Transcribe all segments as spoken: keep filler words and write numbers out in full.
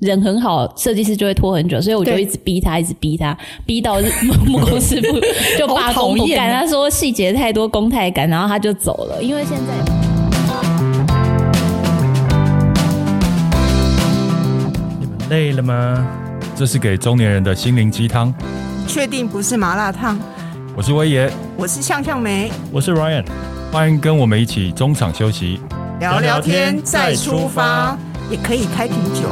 人很好，设计师就会拖很久，所以我就一直逼他，一直逼他，逼到木工师傅就罢工不干，他说细节太多，工太赶，然后他就走了。因为现在你们累了吗？这是给中年人的心灵鸡汤，确定不是麻辣烫。我是威爷，我是向向梅，我是 Ryan， 欢迎跟我们一起中场休息，聊聊天再出发，也可以开瓶酒。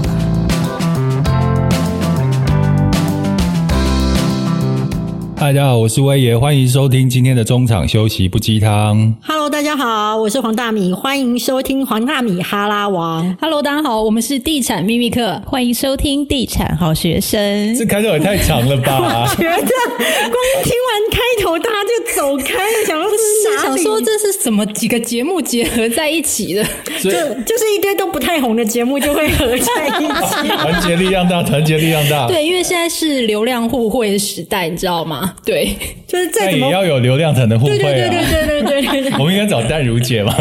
大家好，我是威爷，欢迎收听今天的中场休息不鸡汤。Hello， 大家好，我是黄大米，欢迎收听黄大米哈拉王。Hello， 大家好，我们是地产秘密课，欢迎收听地产好学生。这开头也太长了吧？我觉得光听完开头大家就走开了，想说是想说这是什么几个节目结合在一起的？就就是一堆都不太红的节目就会合在一起。团结力量大，团结力量大。对，因为现在是流量互惠的时代，你知道吗？对，就是再怎么也要有流量才能互惠啊！对对对对对对 对, 對，我们应该找淡如姐嘛。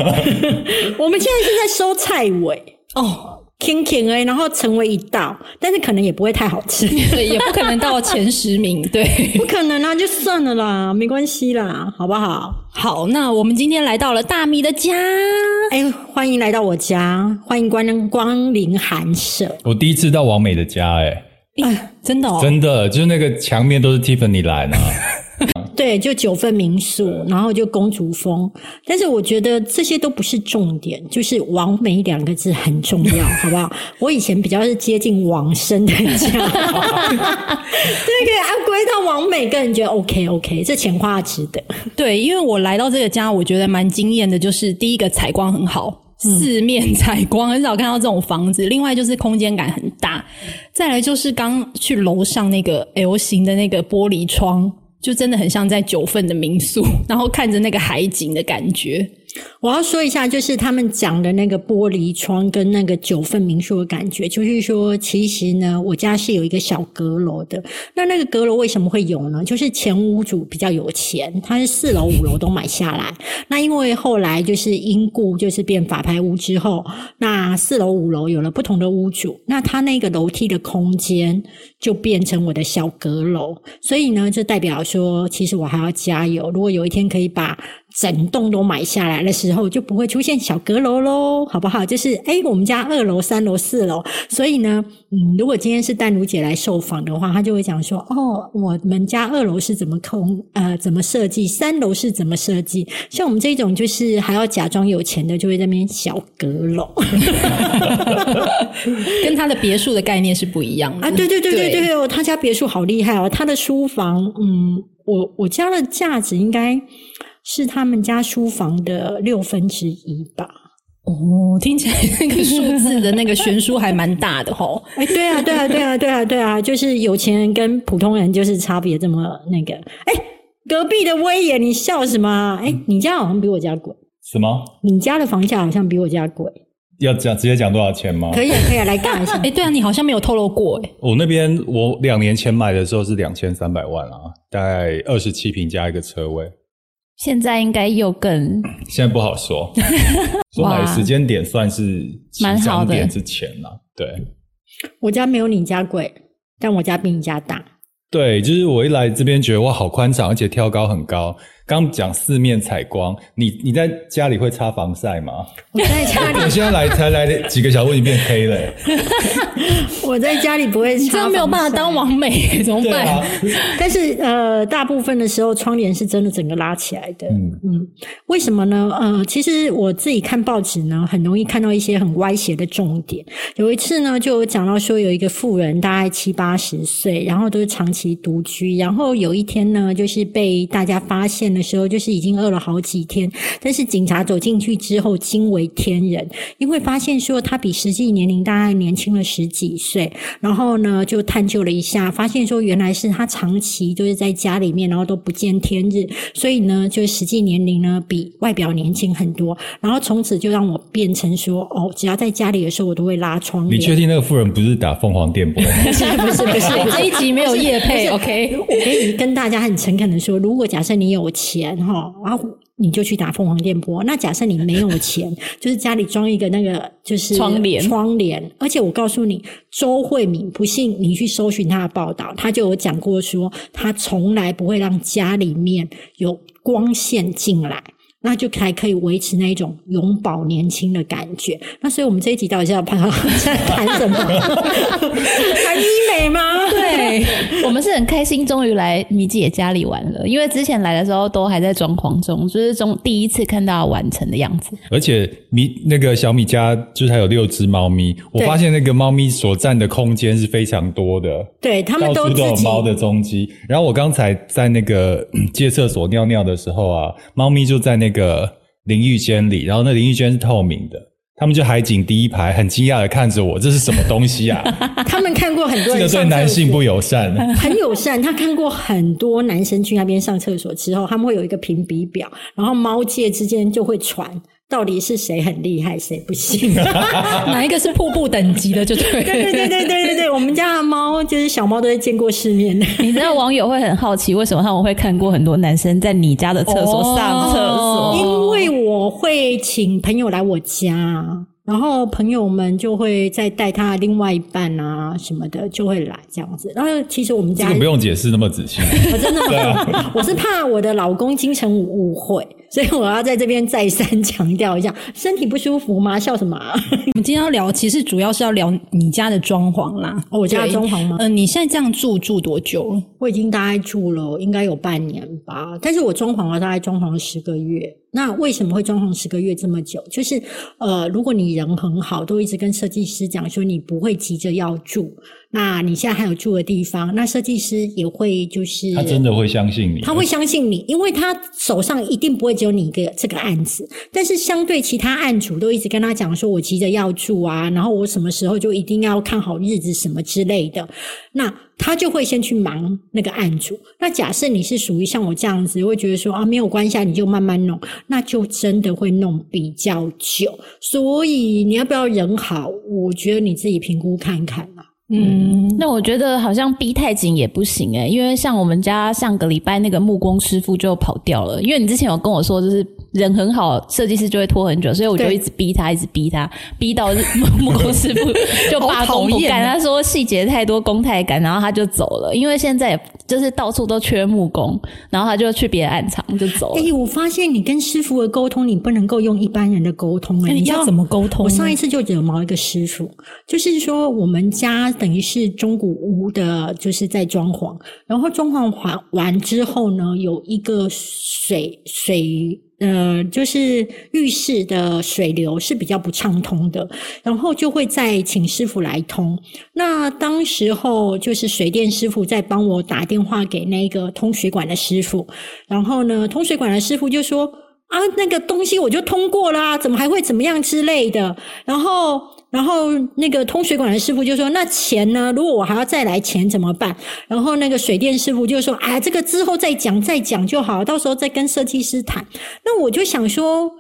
我们现在是在收菜尾哦，轻轻而已，然后成为一道，但是可能也不会太好吃，对，也不可能到前十名，对，不可能啊，就算了啦，没关系啦，好不好？好，那我们今天来到了大米的家，哎、欸，欢迎来到我家，欢迎光光临寒舍。我第一次到王美的家、欸，哎。哎，真的哦，真的就是那个墙面都是 Tiffany 蓝啊。对，就九份民宿，然后就公主风，但是我觉得这些都不是重点，就是王美两个字很重要，好不好？我以前比较是接近王生的家，这个安归到王美，个人觉得 OK OK， 这钱花值得。对，因为我来到这个家，我觉得蛮惊艳的，就是第一个采光很好。四面采光，很少看到这种房子。另外就是空间感很大，再来就是刚去楼上那个 L 型的那个玻璃窗，就真的很像在九份的民宿，然后看着那个海景的感觉。我要说一下，就是他们讲的那个玻璃窗跟那个九份民宿的感觉，就是说其实呢我家是有一个小阁楼的，那那个阁楼为什么会有呢？就是前屋主比较有钱，他是四楼五楼都买下来，那因为后来就是因故就是变法拍屋之后，那四楼五楼有了不同的屋主，那他那个楼梯的空间就变成我的小阁楼，所以呢就代表说其实我还要加油，如果有一天可以把整栋都买下来的时候，就不会出现小阁楼咯，好不好？就是诶我们家二楼三楼四楼，所以呢嗯，如果今天是淡如姐来受访的话，她就会讲说哦我们家二楼是怎么空呃怎么设计，三楼是怎么设计，像我们这种就是还要假装有钱的，就会在那边小阁楼。跟她的别墅的概念是不一样的啊，对对对对 对, 对、哦、她家别墅好厉害哦，她的书房嗯我我家的价值应该是他们家书房的六分之一吧。哦，听起来那个数字的那个悬殊还蛮大的齁。哎，对啊，对啊，对啊，对啊，对啊，就是有钱人跟普通人就是差别这么那个。哎，隔壁的威爷，你笑什么？哎，你家好像比我家贵。什么？你家的房价好像比我家贵。要讲直接讲多少钱吗？可以啊，可以啊，来干一下。哎，对啊，你好像没有透露过哎。我那边我两年前买的时候是两千三百万啊，大概二十七平加一个车位。现在应该又更，现在不好说。说来时间点算是蛮好的点之前啦、啊。对，我家没有你家贵，但我家比你家大。对，就是我一来这边觉得哇，好宽敞，而且挑高很高。刚讲四面采光，你你在家里会擦防晒吗？我在家里，我现在来才来几个小时，已经变黑了、欸。我在家里不会擦防晒，你真的没有办法当王美，怎么办？啊、但是呃，大部分的时候窗帘是真的整个拉起来的。嗯嗯，为什么呢？呃，其实我自己看报纸呢，很容易看到一些很歪斜的重点。有一次呢，就有讲到说有一个妇人大概七八十岁，然后都是长期独居，然后有一天呢，就是被大家发现的时候，就是已经饿了好几天，但是警察走进去之后惊为天人，因为发现说他比实际年龄大概年轻了十几岁。然后呢就探究了一下，发现说原来是他长期就是在家里面，然后都不见天日，所以呢就实际年龄呢比外表年轻很多，然后从此就让我变成说哦，只要在家里的时候我都会拉窗帘。你确定那个妇人不是打凤凰电波吗？不是不是不是，这一集没有业配。 OK， 我可以跟大家很诚恳的说，如果假设你有钱齁，然后你就去打凤凰电波。那假设你没有钱，就是家里装一个那个就是窗帘，窗帘。而且我告诉你，周慧敏，不信你去搜寻她的报道，她就有讲过说，她从来不会让家里面有光线进来，那就才可以维持那一种永葆年轻的感觉。那所以我们这一集到底是要谈什么？谈医美吗？对，我们是很开心，终于来米姐家里玩了。因为之前来的时候都还在装潢中，就是中第一次看到完成的样子。而且米那个小米家就是还有六只猫咪，我发现那个猫咪所占的空间是非常多的。对，他们都自己到处都有猫的踪迹。然后我刚才在那个借厕所尿尿的时候啊，猫咪就在那个。那个淋浴间里，然后那淋浴间是透明的，他们就海景第一排，很惊讶的看着我，这是什么东西啊？他们看过很多人上厕所，这个对男性不友善，很友善。他看过很多男生去那边上厕所之后，他们会有一个评比表，然后猫界之间就会传。到底是谁很厉害，谁不行？哪一个是瀑布等级的就对了？对对对对对对对，我们家的猫就是小猫都是见过世面的。你知道网友会很好奇，为什么他们会看过很多男生在你家的厕所上厕所？哦，因为我会请朋友来我家，然后朋友们就会再带他另外一半啊什么的就会来这样子。然后其实我们家这个不用解释那么仔细，我真的吗？我是怕我的老公金城武误会。所以我要在这边再三强调一下，身体不舒服吗？笑什么啊？我们今天要聊，其实主要是要聊你家的装潢啦。哦，我家的装潢吗？嗯、呃，你现在这样住住多久了？我已经大概住了应该有半年吧，但是我装潢了大概装潢了十个月。那为什么会装潢十个月这么久？就是呃，如果你人很好，都一直跟设计师讲说你不会急着要住，那你现在还有住的地方，那设计师也会就是他真的会相信你，他会相信你，因为他手上一定不会只有你一个这个案子，但是相对其他案主都一直跟他讲说我急着要住啊，然后我什么时候就一定要看好日子什么之类的，那他就会先去忙那个案主。那假设你是属于像我这样子会觉得说啊没有关系，你就慢慢弄，那就真的会弄比较久。所以你要不要人好，我觉得你自己评估看看啊。嗯，那我觉得好像逼太紧也不行诶、欸、因为像我们家上个礼拜那个木工师傅就跑掉了，因为你之前有跟我说就是人很好，设计师就会拖很久，所以我就一直逼他，一直逼他，逼到木工师傅就罢工不干。他说细节太多，工太赶，然后他就走了。因为现在也就是到处都缺木工，然后他就去别的暗场就走了。哎、欸，我发现你跟师傅的沟通，你不能够用一般人的沟通、欸。哎、欸，你要怎么沟通？我上一次就惹毛一个师傅，就是说我们家等于是中古屋的，就是在装潢，然后装潢完完之后呢，有一个水水。呃，就是浴室的水流是比较不畅通的，然后就会再请师傅来通。那当时候就是水电师傅在帮我打电话给那个通水管的师傅，然后呢，通水管的师傅就说啊，那个东西我就通过啦、啊，怎么还会怎么样之类的。然后，然后那个通水管的师傅就说，那钱呢？如果我还要再来钱怎么办？然后那个水电师傅就说，啊，这个之后再讲，再讲就好，到时候再跟设计师谈。那我就想说，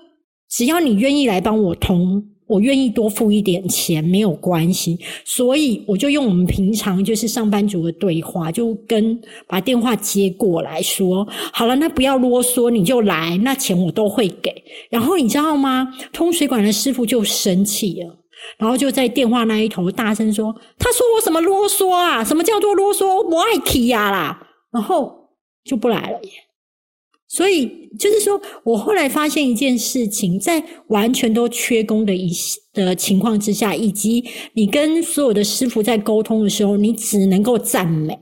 只要你愿意来帮我通，我愿意多付一点钱没有关系，所以我就用我们平常就是上班族的对话，就跟把电话接过来说好了，那不要啰嗦，你就来，那钱我都会给。然后你知道吗，通水管的师傅就生气了，然后就在电话那一头大声说，他说我什么啰嗦啊，什么叫做啰嗦，我不爱提啊啦，然后就不来了耶。所以就是说，我后来发现一件事情，在完全都缺工的一的情况之下，以及你跟所有的师傅在沟通的时候，你只能够赞美，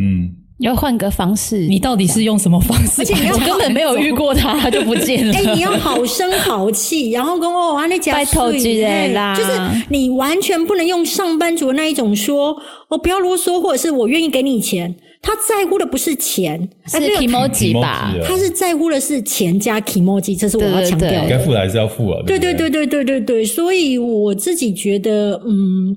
嗯，要换个方式。你到底是用什么方式？而且你根本没有遇过他，他就不见了。哎、欸，你要好声好气，然后跟我啊那讲水啦，就是你完全不能用上班族那一种说，我、哦、不要啰嗦，或者是我愿意给你钱。他在乎的不是钱，是 kimoji 吧？他是在乎的是钱加 kimoji， 这是我要强调的。该付的还是要付啊？对对对对对对对。所以我自己觉得，嗯，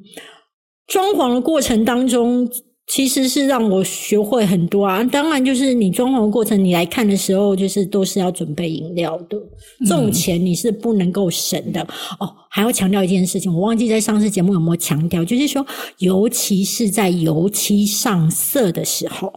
装潢的过程当中，其实是让我学会很多啊。当然，就是你装潢的过程，你来看的时候，就是都是要准备饮料的，这种钱你是不能够省的、嗯、哦。还要强调一件事情，我忘记在上次节目有没有强调，就是说尤其是在油漆上色的时候，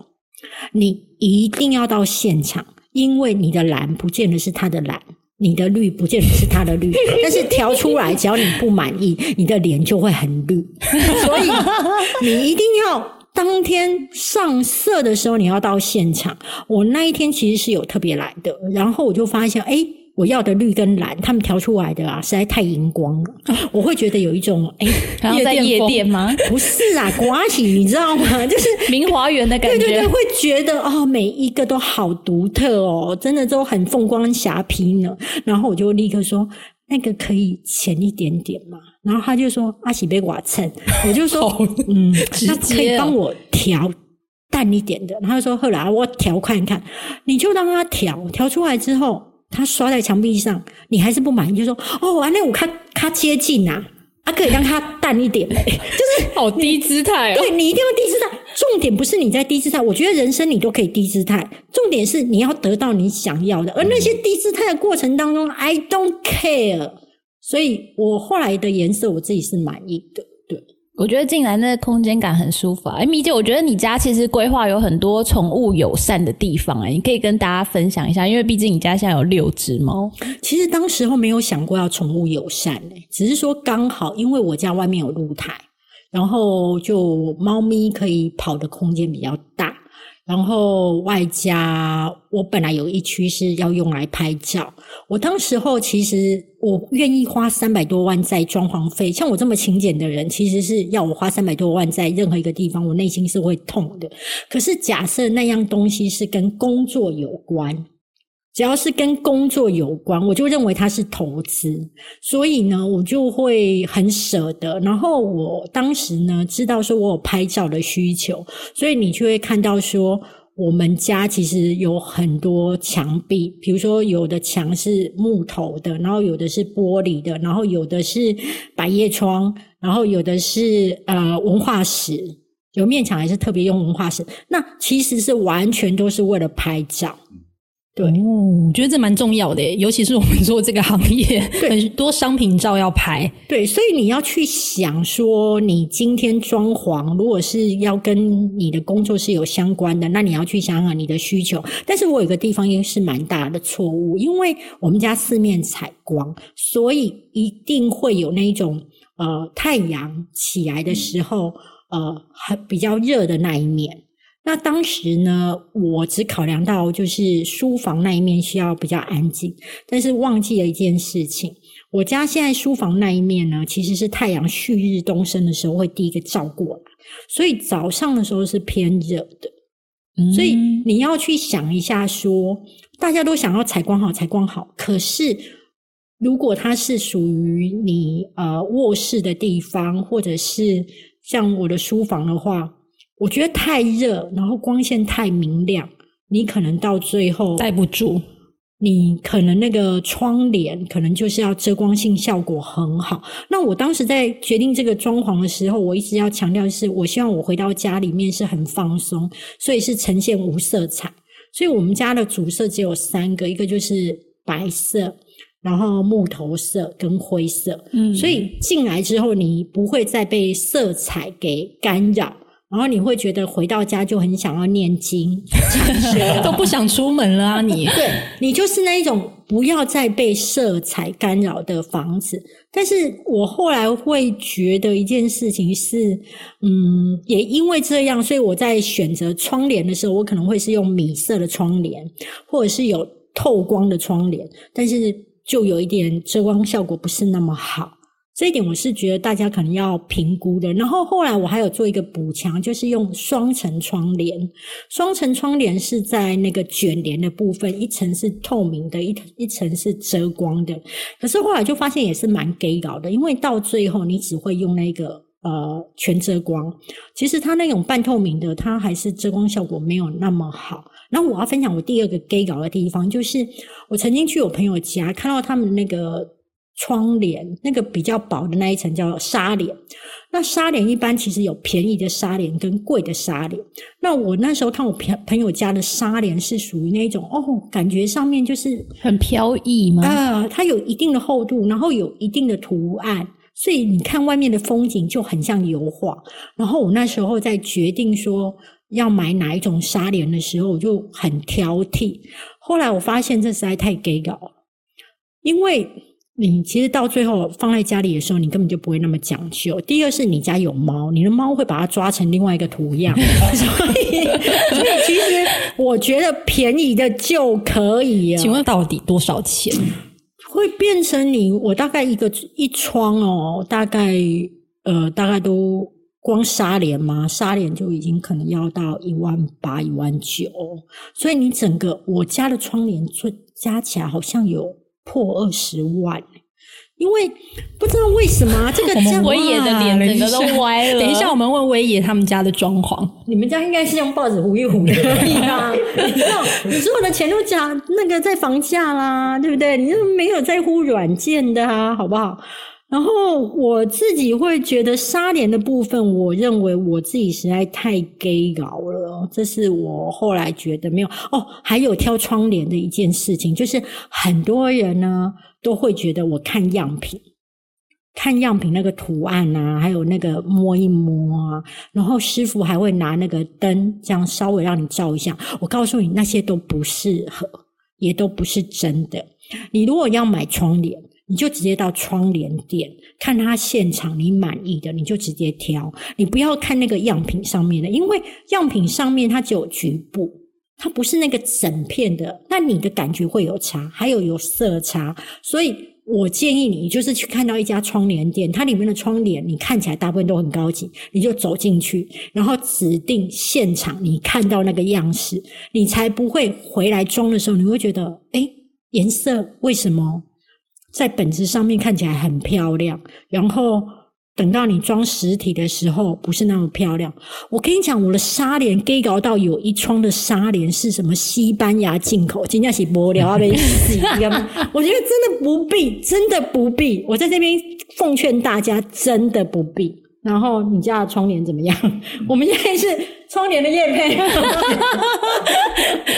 你一定要到现场，因为你的蓝不见得是他的蓝，你的绿不见得是他的绿，但是调出来只要你不满意，你的脸就会很绿。所以你一定要当天上色的时候你要到现场。我那一天其实是有特别来的，然后我就发现诶、欸我要的绿跟蓝，他们调出来的啊，实在太荧光了，我会觉得有一种哎，然、欸、后在夜店吗？不是啊，刮起你知道吗？就是明华园的感觉，对对对，会觉得哦，每一个都好独特哦，真的都很凤冠霞帔呢。然后我就立刻说，那个可以浅一点点嘛。然后他就说阿喜被我蹭，我就说嗯，那可以帮我调淡一点的。然后他就说后来我调看看，你就让他调，调出来之后。他刷在墙壁上，你还是不满意，就说哦，啊，那我看他接近啊，啊，可以让他淡一点，就是好低姿态、哦。对，你一定要低姿态。重点不是你在低姿态，我觉得人生你都可以低姿态，重点是你要得到你想要的。而那些低姿态的过程当中、嗯、，I don't care。所以我后来的颜色我自己是满意的。我觉得进来那个空间感很舒服啊！哎，米姐，我觉得你家其实规划有很多宠物友善的地方哎、欸，你可以跟大家分享一下，因为毕竟你家现在有六只猫。其实当时候没有想过要宠物友善哎、欸，只是说刚好因为我家外面有露台，然后就猫咪可以跑的空间比较大，然后外加我本来有一区是要用来拍照，我当时候其实。我愿意花三百多万在装潢费，像我这么勤俭的人，其实是要我花三百多万在任何一个地方，我内心是会痛的。可是假设那样东西是跟工作有关，只要是跟工作有关，我就认为它是投资，所以呢，我就会很舍得。然后我当时呢，知道说我有拍照的需求，所以你就会看到说我们家其实有很多墙壁，比如说有的墙是木头的，然后有的是玻璃的，然后有的是百叶窗，然后有的是呃文化石，有面墙还是特别用文化石，那其实是完全都是为了拍照。对、哦，我觉得这蛮重要的耶，尤其是我们做这个行业，很多商品照要拍。对，所以你要去想说，你今天装潢如果是要跟你的工作是有相关的，那你要去想想你的需求。但是我有一个地方也是蛮大的错误，因为我们家四面采光，所以一定会有那一种呃太阳起来的时候，呃比较热的那一面。那当时呢，我只考量到就是书房那一面需要比较安静，但是忘记了一件事情，我家现在书房那一面呢，其实是太阳旭日东升的时候会第一个照过来，所以早上的时候是偏热的、嗯、所以你要去想一下说，大家都想要采光好采光好，可是如果它是属于你呃卧室的地方，或者是像我的书房的话，我觉得太热，然后光线太明亮，你可能到最后待不住，你可能那个窗帘可能就是要遮光性效果很好。那我当时在决定这个装潢的时候，我一直要强调的是，我希望我回到家里面是很放松，所以是呈现无色彩。所以我们家的主色只有三个，一个就是白色，然后木头色跟灰色，嗯，所以进来之后你不会再被色彩给干扰。然后你会觉得回到家就很想要念经，都不想出门了啊你！对，你就是那一种不要再被色彩干扰的房子。但是我后来会觉得一件事情是，嗯，也因为这样，所以我在选择窗帘的时候，我可能会是用米色的窗帘，或者是有透光的窗帘，但是就有一点遮光效果不是那么好。这一点我是觉得大家可能要评估的。然后后来我还有做一个补强，就是用双层窗帘。双层窗帘是在那个卷帘的部分，一层是透明的，一一层是遮光的。可是后来就发现也是蛮给搞的，因为到最后你只会用那个呃全遮光。其实它那种半透明的，它还是遮光效果没有那么好。然后我要分享我第二个给搞的地方，就是我曾经去我朋友家看到他们那个窗帘，那个比较薄的那一层叫纱帘。那纱帘一般其实有便宜的纱帘跟贵的纱帘。那我那时候看我朋友家的纱帘是属于那种哦，感觉上面就是很飘逸吗？呃，它有一定的厚度，然后有一定的图案，所以你看外面的风景就很像油画。然后我那时候在决定说要买哪一种纱帘的时候，我就很挑剔。后来我发现这实在太给搞了，因为你其实到最后放在家里的时候，你根本就不会那么讲究。第二是你家有猫，你的猫会把它抓成另外一个图样，所以所以其实我觉得便宜的就可以了。请问到底多少钱？会变成你我大概一个一窗哦，大概呃大概都光纱帘嘛，纱帘就已经可能要到一万八、一万九，所以你整个我家的窗帘加起来好像有破二十万，因为不知道为什么、啊、这个家威爷的脸整个都歪了。等一下我们问威爷他们家的装潢，你们家应该是用报纸糊一糊的地方你知道你所有的钱都加那个在房价啦，对不对？你就没有在乎软件的啊，好不好？然后我自己会觉得纱帘的部分，我认为我自己实在太给搞了，这是我后来觉得没有哦。还有挑窗帘的一件事情，就是很多人呢都会觉得我看样品，看样品那个图案啊，还有那个摸一摸啊，然后师傅还会拿那个灯这样稍微让你照一下。我告诉你，那些都不适合，也都不是真的。你如果要买窗帘，你就直接到窗帘店看他现场，你满意的你就直接挑，你不要看那个样品上面的，因为样品上面它只有局部，它不是那个整片的，那你的感觉会有差，还有有色差。所以我建议你就是去看到一家窗帘店，它里面的窗帘你看起来大部分都很高级，你就走进去，然后指定现场你看到那个样式，你才不会回来装的时候你会觉得诶，颜色为什么在本子上面看起来很漂亮，然后等到你装实体的时候不是那么漂亮。我跟你讲，我的纱帘给搞到有一窗的纱帘是什么西班牙进口，真的是无聊的死我觉得真的不必，真的不必，我在这边奉劝大家真的不必。然后你家的窗帘怎么样？我们现在是窗帘的业配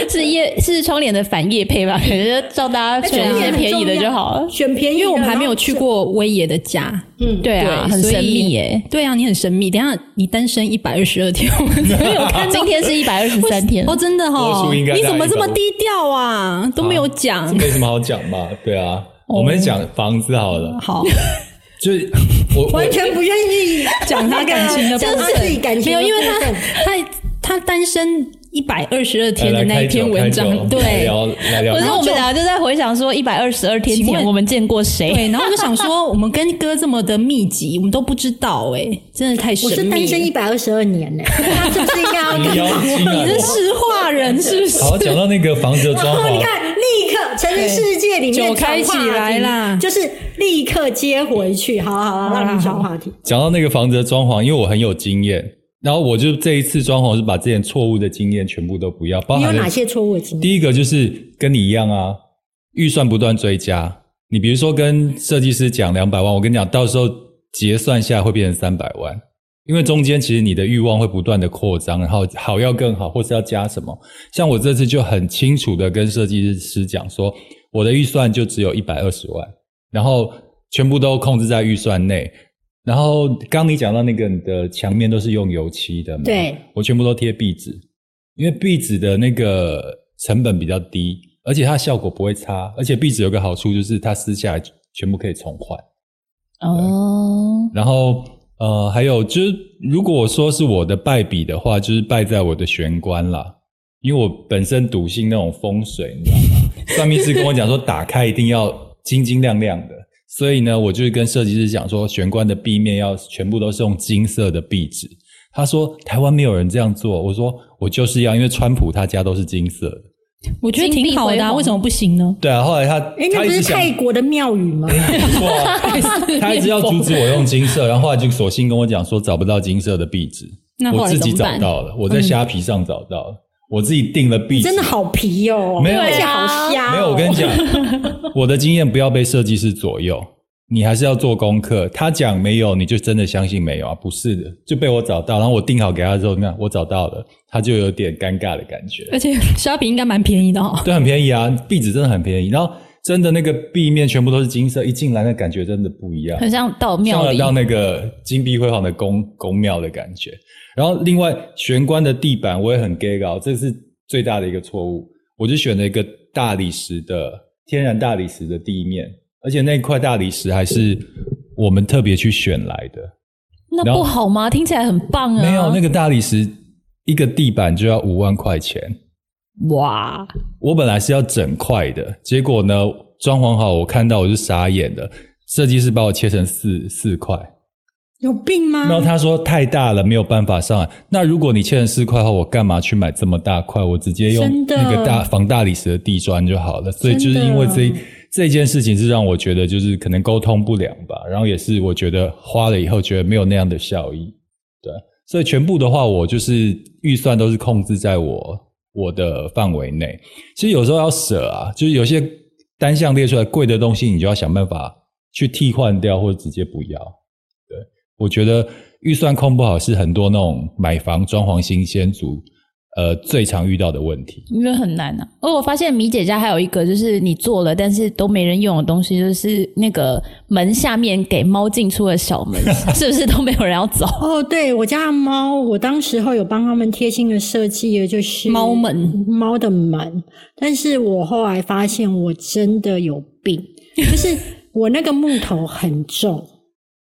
是业是窗帘的反业配吧？可能照大家选一些便宜的就好了，选便宜的，因为我们还没有去过威爷的家。嗯，对啊，很神秘耶。对啊，你很神秘。等一下你单身一百二十二天，我没有看到今天是一百二十三天哦，真的哦，你怎么这么低调啊？都没有讲，没什么好讲吧？对啊，我们讲房子好了。好。就是我完全不愿意讲他感情的部分，就是自己感情没有，因为他他他单身一百二十二天的那一篇文章，对，可是我们俩就在回想说一百二十二天前我们见过谁？对，然后就想说我们跟哥这么的密集，我们都不知道哎、欸，真的太神秘了。我是单身一百二十二年哎、欸，他是不是应该要跟我？你是石化人是不是？好，讲到那个房子的装潢，你看立刻成人世界里面开起来啦，就是立刻接回去。好好好，让你转话题。讲到那个房子的装潢，因为我很有经验。然后我就这一次装潢是把之前错误的经验全部都不要，包含你有哪些错误的经验？第一个就是跟你一样啊，预算不断追加。你比如说跟设计师讲两百万，我跟你讲，到时候结算下来会变成三百万，因为中间其实你的欲望会不断的扩张，然后好要更好，或是要加什么。像我这次就很清楚的跟设计师讲说，我的预算就只有一百二十万，然后全部都控制在预算内。然后刚你讲到那个你的墙面都是用油漆的嘛，对，我全部都贴壁纸，因为壁纸的那个成本比较低，而且它效果不会差，而且壁纸有个好处就是它撕下来全部可以重换。哦，然后呃还有就是如果我说是我的败笔的话，就是败在我的玄关啦，因为我本身笃信那种风水，你知道吗？算命师跟我讲说打开一定要晶晶亮亮的。所以呢，我就跟设计师讲说，玄关的壁面要全部都是用金色的壁纸。他说台湾没有人这样做，我说我就是要，因为川普他家都是金色的，我觉得挺好的啊，为什么不行呢？对啊，后来他诶、欸、那不是泰国的庙宇吗？不错啊，他一直要阻止我用金色，然后后来就索性跟我讲说找不到金色的壁纸，那我自己找到了，我在虾皮上找到了。嗯，我自己订了壁纸，真的好皮哦，没有，而且好瞎哦。没有，我跟你讲，我的经验不要被设计师左右，你还是要做功课。他讲没有，你就真的相信没有啊？不是的，就被我找到，然后我订好给他之后，你看我找到了，他就有点尴尬的感觉。而且虾皮应该蛮便宜的哦，对，很便宜啊，壁纸真的很便宜。然后真的那个壁面全部都是金色，一进来那感觉真的不一样，很像到庙里，像到那个金碧辉煌的宫宫庙的感觉。然后另外玄关的地板我也很 gay 搞，这是最大的一个错误。我就选了一个大理石的天然大理石的地面，而且那块大理石还是我们特别去选来的。那不好吗？听起来很棒啊。没有，那个大理石一个地板就要五万块钱。哇！我本来是要整块的，结果呢，装潢好我看到我就傻眼了，设计师把我切成四四块，有病吗？然后他说太大了，没有办法上来。那如果你切成四块后，我干嘛去买这么大块？我直接用那个大防大理石的地砖就好了。所以就是因为这这件事情是让我觉得就是可能沟通不良吧，然后也是我觉得花了以后觉得没有那样的效益，对，所以全部的话我就是预算都是控制在我。我的范围内，其实有时候要舍啊，就是有些单项列出来贵的东西，你就要想办法去替换掉，或者直接不要。对，我觉得预算控不好是很多那种买房装潢新鲜族呃最常遇到的问题，因为很难啊。而我发现米姐家还有一个就是你做了但是都没人用的东西，就是那个门下面给猫进出的小门，是不是都没有人要走？哦，对，我家的猫，我当时候有帮他们贴心的设计的就是猫门，猫的门。但是我后来发现我真的有病，就是我那个木头很重，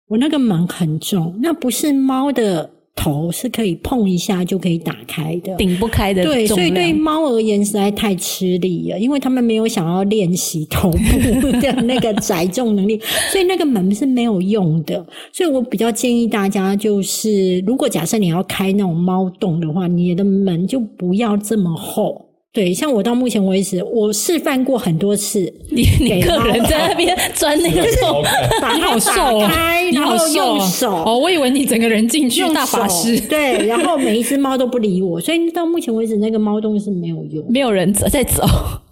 我那个门很重，那不是猫的。头是可以碰一下就可以打开的，顶不开的重量。对，所以对猫而言实在太吃力了，因为他们没有想要练习头部的那个载重能力，所以那个门是没有用的。所以我比较建议大家就是，如果假设你要开那种猫洞的话，你的门就不要这么厚。对，像我到目前为止，我示范过很多次，你你个人在那边钻那个洞，把它打开，然后用手。哦，我以为你整个人进去大法师。对，然后每一只猫都不理我，所以到目前为止那个猫洞是没有用，没有人在走，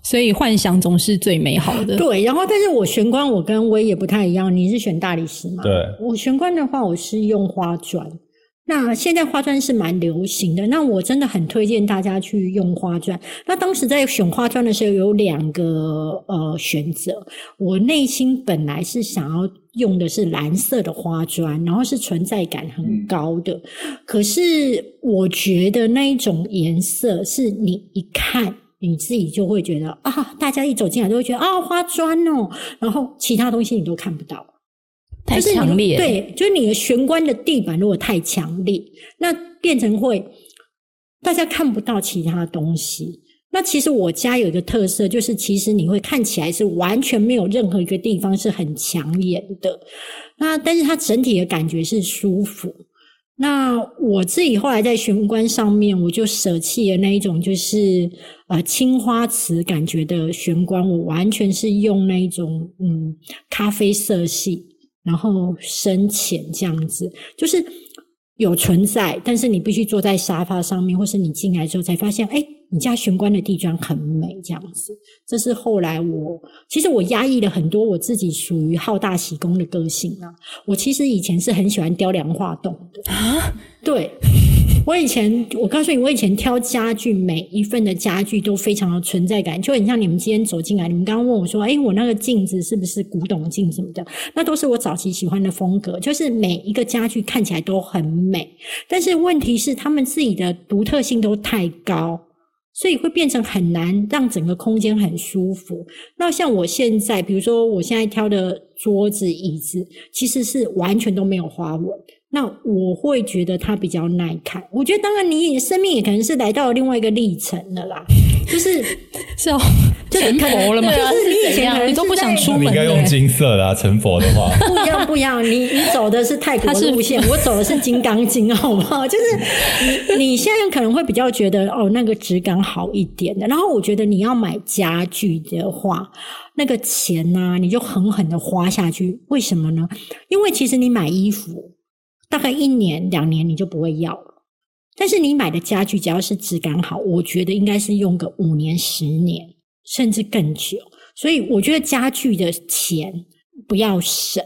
所以幻想总是最美好的。对，然后但是我玄关我跟威也不太一样，你是选大理石嘛？对，我玄关的话我是用花砖。那现在花砖是蛮流行的，那我真的很推荐大家去用花砖。那当时在选花砖的时候有两个呃选择，我内心本来是想要用的是蓝色的花砖，然后是存在感很高的，可是我觉得那一种颜色是你一看你自己就会觉得啊，大家一走进来就会觉得啊花砖哦，然后其他东西你都看不到。太强烈了，就是对，就是你的玄关的地板如果太强烈，那变成会大家看不到其他东西。那其实我家有一个特色，就是其实你会看起来是完全没有任何一个地方是很抢眼的，那但是它整体的感觉是舒服。那我自己后来在玄关上面，我就舍弃了那一种就是呃青花瓷感觉的玄关，我完全是用那一种嗯咖啡色系。然后深浅这样子，就是有存在，但是你必须坐在沙发上面，或是你进来之后才发现，哎，你家玄关的地砖很美这样子。这是后来我其实我压抑了很多我自己属于好大喜功的个性啊。我其实以前是很喜欢雕梁画栋的啊，对。我以前，我告诉你，我以前挑家具，每一份的家具都非常有存在感，就很像你们今天走进来，你们刚刚问我说，诶，我那个镜子是不是古董镜什么的，那都是我早期喜欢的风格，就是每一个家具看起来都很美，但是问题是他们自己的独特性都太高，所以会变成很难让整个空间很舒服。那像我现在，比如说我现在挑的桌子、椅子，其实是完全都没有花纹，那我会觉得它比较耐看。我觉得当然你生命也可能是来到了另外一个历程了啦，就是是哦，成佛了嘛，就是你以前可能你都不想出门，你应该用金色的啊，成佛的话不一样不一样，你你走的是泰国路线，我走的是金刚经，好不好？就是你你现在可能会比较觉得哦那个质感好一点的，然后我觉得你要买家具的话。那个钱啊你就狠狠的花下去，为什么呢？因为其实你买衣服大概一年两年你就不会要了，但是你买的家具只要是质感好，我觉得应该是用个五年十年甚至更久，所以我觉得家具的钱不要省，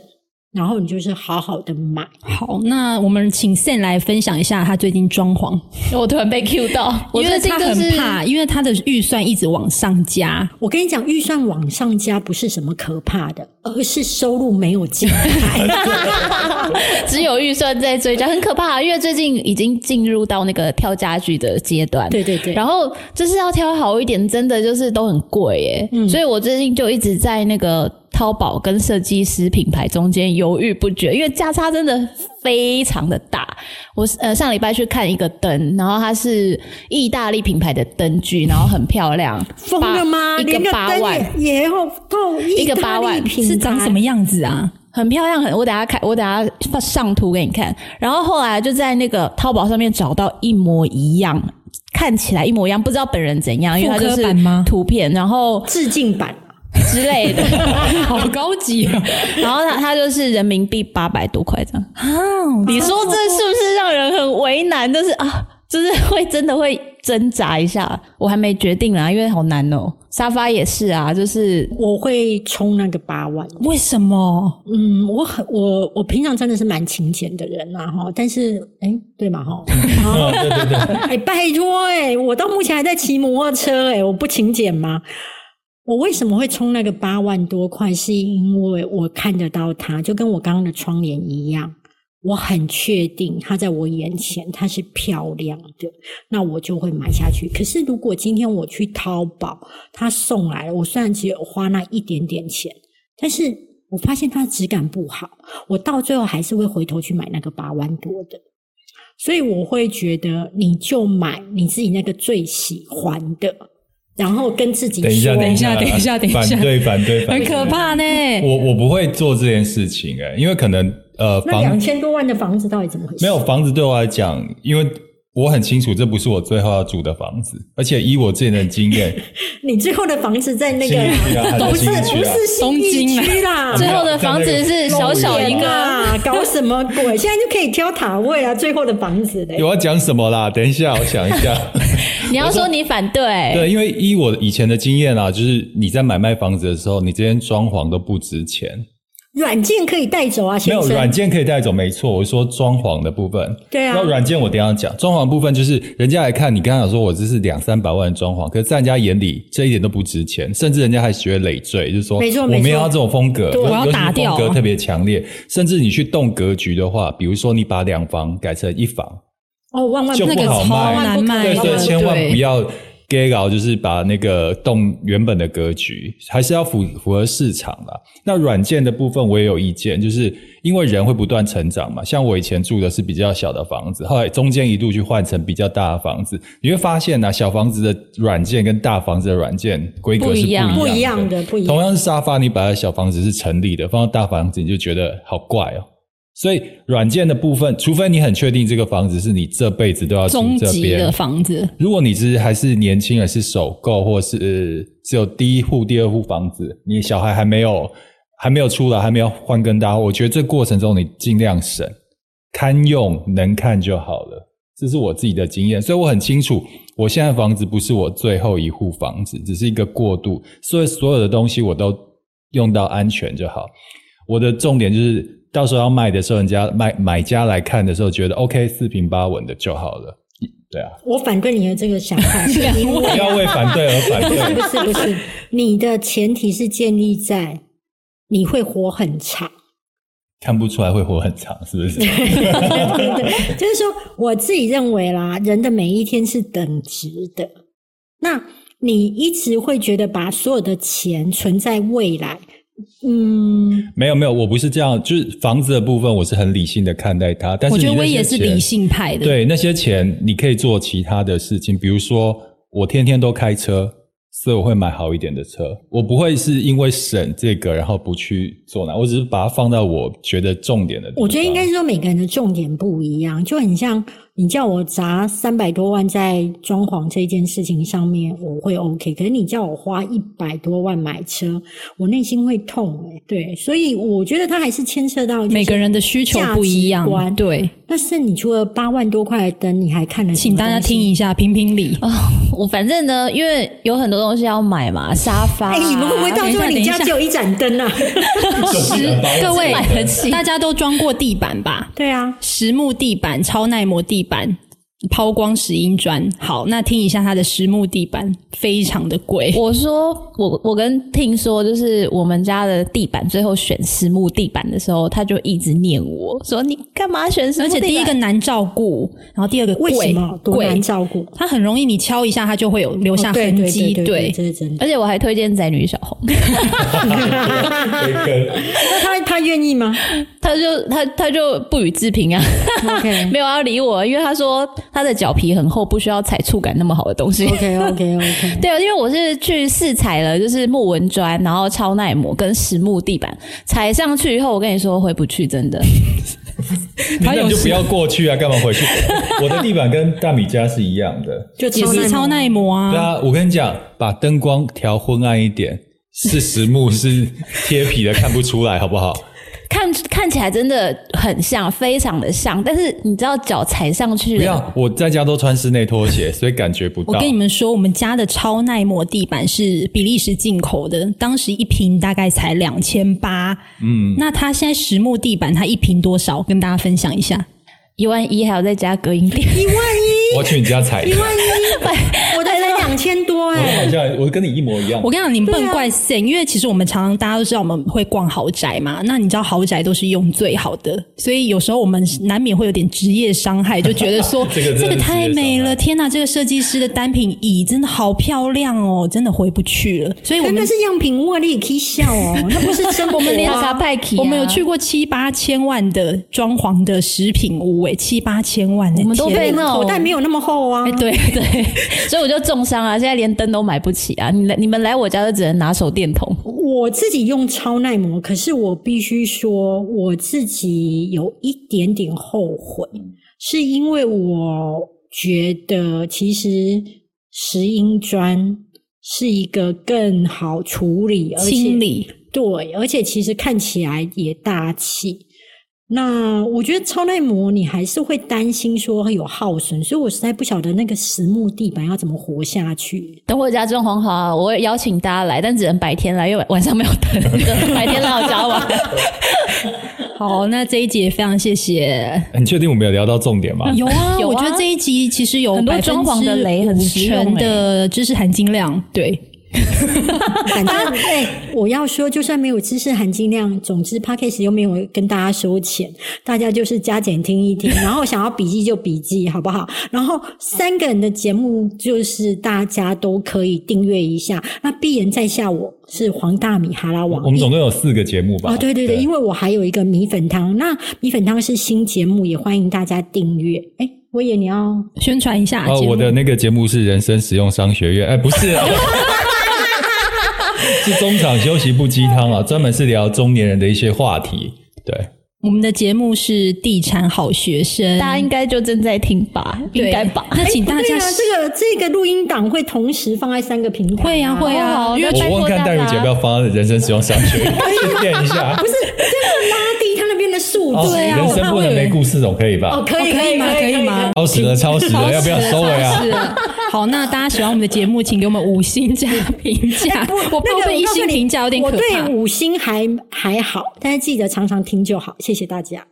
然后你就是好好的买。好，那我们请 Sam 来分享一下他最近装潢。我突然被 cue 到，因为他很怕，因为他的预算一直往上加。我跟你讲，预算往上加不是什么可怕的，而是收入没有进来，只有预算在追加，很可怕啊。因为最近已经进入到那个挑家具的阶段，对对对。然后就是要挑好一点，真的就是都很贵耶。嗯，所以我最近就一直在那个淘宝跟设计师品牌中间犹豫不决，因为价差真的非常的大。我呃上礼拜去看一个灯，然后它是意大利品牌的灯具，然后很漂亮。疯了吗？一个八万也要到意大利品牌，是长什么样子啊？很漂亮，很我等一下看，我等一下上图给你看。然后后来就在那个淘宝上面找到一模一样，看起来一模一样，不知道本人怎样，因为它就是图片，然后致敬版之类的。好高级哦。然后他他就是人民币八百多块这样。哦，你说这是不是让人很为难？就是啊，就是会真的会挣扎一下。我还没决定啦，因为好难哦。沙发也是啊，就是我会冲那个八万。为什么？嗯，我很我我平常真的是蛮勤俭的人啦，啊，齁，但是诶，欸，对嘛齁。哦，对对对。诶，拜托诶，欸，我到目前还在骑摩托车诶，欸，我不勤俭吗？我为什么会冲那个八万多块，是因为我看得到它，就跟我刚刚的窗帘一样，我很确定它在我眼前，它是漂亮的，那我就会买下去。可是如果今天我去淘宝，它送来了，我虽然只有花那一点点钱，但是我发现它的质感不好，我到最后还是会回头去买那个八万多的。所以我会觉得，你就买你自己那个最喜欢的。然后跟自己说，等一下，等一下，等一下，等一下，反对，反对，很可怕呢。我我不会做这件事情哎，欸，因为可能呃，那两千多万的房子到底怎么回事？没有房子对我来讲，因为我很清楚这不是我最后要住的房子，而且以我自己的经验，你最后的房子在那个不是不是东京区啦，最后的房子是小小一个，啊，搞什么鬼？现在就可以挑塔位啊，最后的房子嘞。我要讲什么啦？等一下，我想一下。你要说你反对，对，因为依我以前的经验啊，就是你在买卖房子的时候，你这边装潢都不值钱。软件可以带走啊，先生。没有，软件可以带走，没错。我说装潢的部分，对啊。然后软件我等一下讲，装潢的部分就是人家来看你，刚才说我这是两三百万的装潢，可是在人家眼里这一点都不值钱，甚至人家还觉得累赘，就是说，没错，我没有要这种风格，我要打掉，风格特别强烈，甚至你去动格局的话，比如说你把两房改成一房。哦，万万就不好卖，那个，对，所以千万不要 gay 搞，就是把那个动原本的格局，还是要符符合市场啦。那软件的部分我也有意见，就是因为人会不断成长嘛。像我以前住的是比较小的房子，后来中间一度去换成比较大的房子，你会发现啊，小房子的软件跟大房子的软件规格是不一样的，不一样的，不一样。同样是沙发，你把小房子是成立的，放到大房子你就觉得好怪哦。所以软件的部分，除非你很确定这个房子是你这辈子都要住这边终极的房子。如果你是还是年轻人，是首购，或是，呃、只有第一户、第二户房子，你小孩还没有还没有出来，还没有换更大户，我觉得这过程中你尽量省，堪用能看就好了。这是我自己的经验，所以我很清楚，我现在房子不是我最后一户房子，只是一个过渡，所以所有的东西我都用到安全就好。我的重点就是。到时候要卖的时候，人家买买家来看的时候，觉得 OK， 四平八稳的就好了，对啊。我反对你的这个想法，是因为不要为反对而反对。不是不是不是，你的前提是建立在你会活很长。看不出来会活很长，是不是？对对对，就是说我自己认为啦，人的每一天是等值的。那你一直会觉得把所有的钱存在未来。嗯，没有没有，我不是这样，就是房子的部分我是很理性的看待它，但是我觉得我也是理性派的。对，那些钱你可以做其他的事情，比如说我天天都开车，所以我会买好一点的车，我不会是因为省这个然后不去做哪，我只是把它放到我觉得重点的地方。我觉得应该是说每个人的重点不一样，就很像你叫我砸三百多万在装潢这件事情上面，我会 OK。可是你叫我花一百多万买车，我内心会痛、欸、对，所以我觉得它还是牵涉到每个人的需求不一样。对，但是你除了八万多块的灯，你还看了什么？请大家听一下，评评理啊、哦！我反正呢，因为有很多东西要买嘛，沙发、啊。哎、欸，你们会不会到最后你家只有一盏灯啊？十各位大家都装过地板吧？对啊，实木地板、超耐磨地板。板抛光石英砖，好，那听一下它的实木地板非常的贵。我说我我跟听说，就是我们家的地板最后选实木地板的时候，他就一直念我说你干嘛选实木地板？而且第一个难照顾，然后第二个贵，为什么多难照顾？它很容易你敲一下它就会有留下痕迹、哦、对, 对, 对, 对, 对, 对, 对, 对, 对, 对, 对, 对, 对, 对这是真的。而且我还推荐宅女小红。那他他愿意吗？他就他他就不予置评啊。okay. 没有要理我，因为他说他的脚皮很厚，不需要踩触感那么好的东西。OK OK OK。对啊，因为我是去试踩了，就是木纹砖，然后超耐磨跟实木地板，踩上去以后，我跟你说回不去，真的。那你就不要过去啊，干嘛回去？我的地板跟大米家是一样的，就也是超耐磨啊。对啊，我跟你讲，把灯光调昏暗一点，是实木是贴皮的，看不出来，好不好？看看起来真的很像，非常的像，但是你知道脚踩上去了。不要，我在家都穿室内拖鞋，所以感觉不到。我跟你们说，我们家的超耐磨地板是比利时进口的，当时一坪大概才两千八。嗯，那它现在实木地板它一坪多少？跟大家分享一下，一万一，还有再加隔音垫，一万一。我去你家踩一万一，我的。两千多哎、欸！我跟你一模一样。我跟你讲，你们不能怪 Sam，、啊、因为其实我们常常大家都知道我们会逛豪宅嘛。那你知道豪宅都是用最好的，所以有时候我们难免会有点职业伤害，就觉得说这个这个太美了，天哪！这个设计师的单品椅真的好漂亮哦，真的回不去了。所以我们那是样品屋，你也可以笑哦，那不是生活、啊。我们连啥派克，我们有去过七八千万的装潢的食品屋哎、欸，七八千万、欸，我们都被那口袋没有那么厚啊。欸、对对，所以我就重伤。啊！现在连灯都买不起啊！你来，你们来我家就只能拿手电筒。我自己用超耐磨，可是我必须说，我自己有一点点后悔，是因为我觉得其实石英砖是一个更好处理、而且清理，对，而且其实看起来也大气。那我觉得超耐磨你还是会担心说有耗损，所以我实在不晓得那个实木地板要怎么活下去。等我家装潢好啊，我会邀请大家来，但只能白天来，因为晚上没有灯，白天来我家玩。好，那这一集也非常谢谢。你确定我们有聊到重点吗？有啊，有啊，我觉得这一集其实有很多装潢的雷，很实用的知识含金量，对。反正、欸、我要说就算没有知识含金量，总之 Podcast 又没有跟大家收钱，大家就是加减听一听，然后想要笔记就笔记，好不好？然后三个人的节目就是大家都可以订阅一下。那必然在下我是黄大米哈拉王，我们总共有四个节目吧、哦、对对 对, 對，因为我还有一个米粉汤，那米粉汤是新节目，也欢迎大家订阅。哎、欸，我也你要宣传一下、哦、我的那个节目是人生实用商学院。哎、欸，不是啊是中场休息不鸡汤啊，专门是聊中年人的一些话题。对，我们的节目是地产好学生，大家应该就正在听吧，应该吧？那请大家、欸啊、这个这个录音档会同时放在三个平台、啊，会啊会啊。哦、因为我问看戴茹姐不要放在人生使用商学院训练一下，不是这个吗？速度、哦、对啊，人生不能没故事，总可以吧？哦，可以可以吗？可以吗？超时了，超时了，要不要收尾啊？好，那大家喜欢我们的节目，请给我们五星加评价。我怕被一星评价有点可怕。我对五星还还好，但是记得常常听就好。谢谢大家。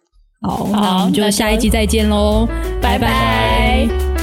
好，好，那我们就下一集再见喽，拜拜。拜拜。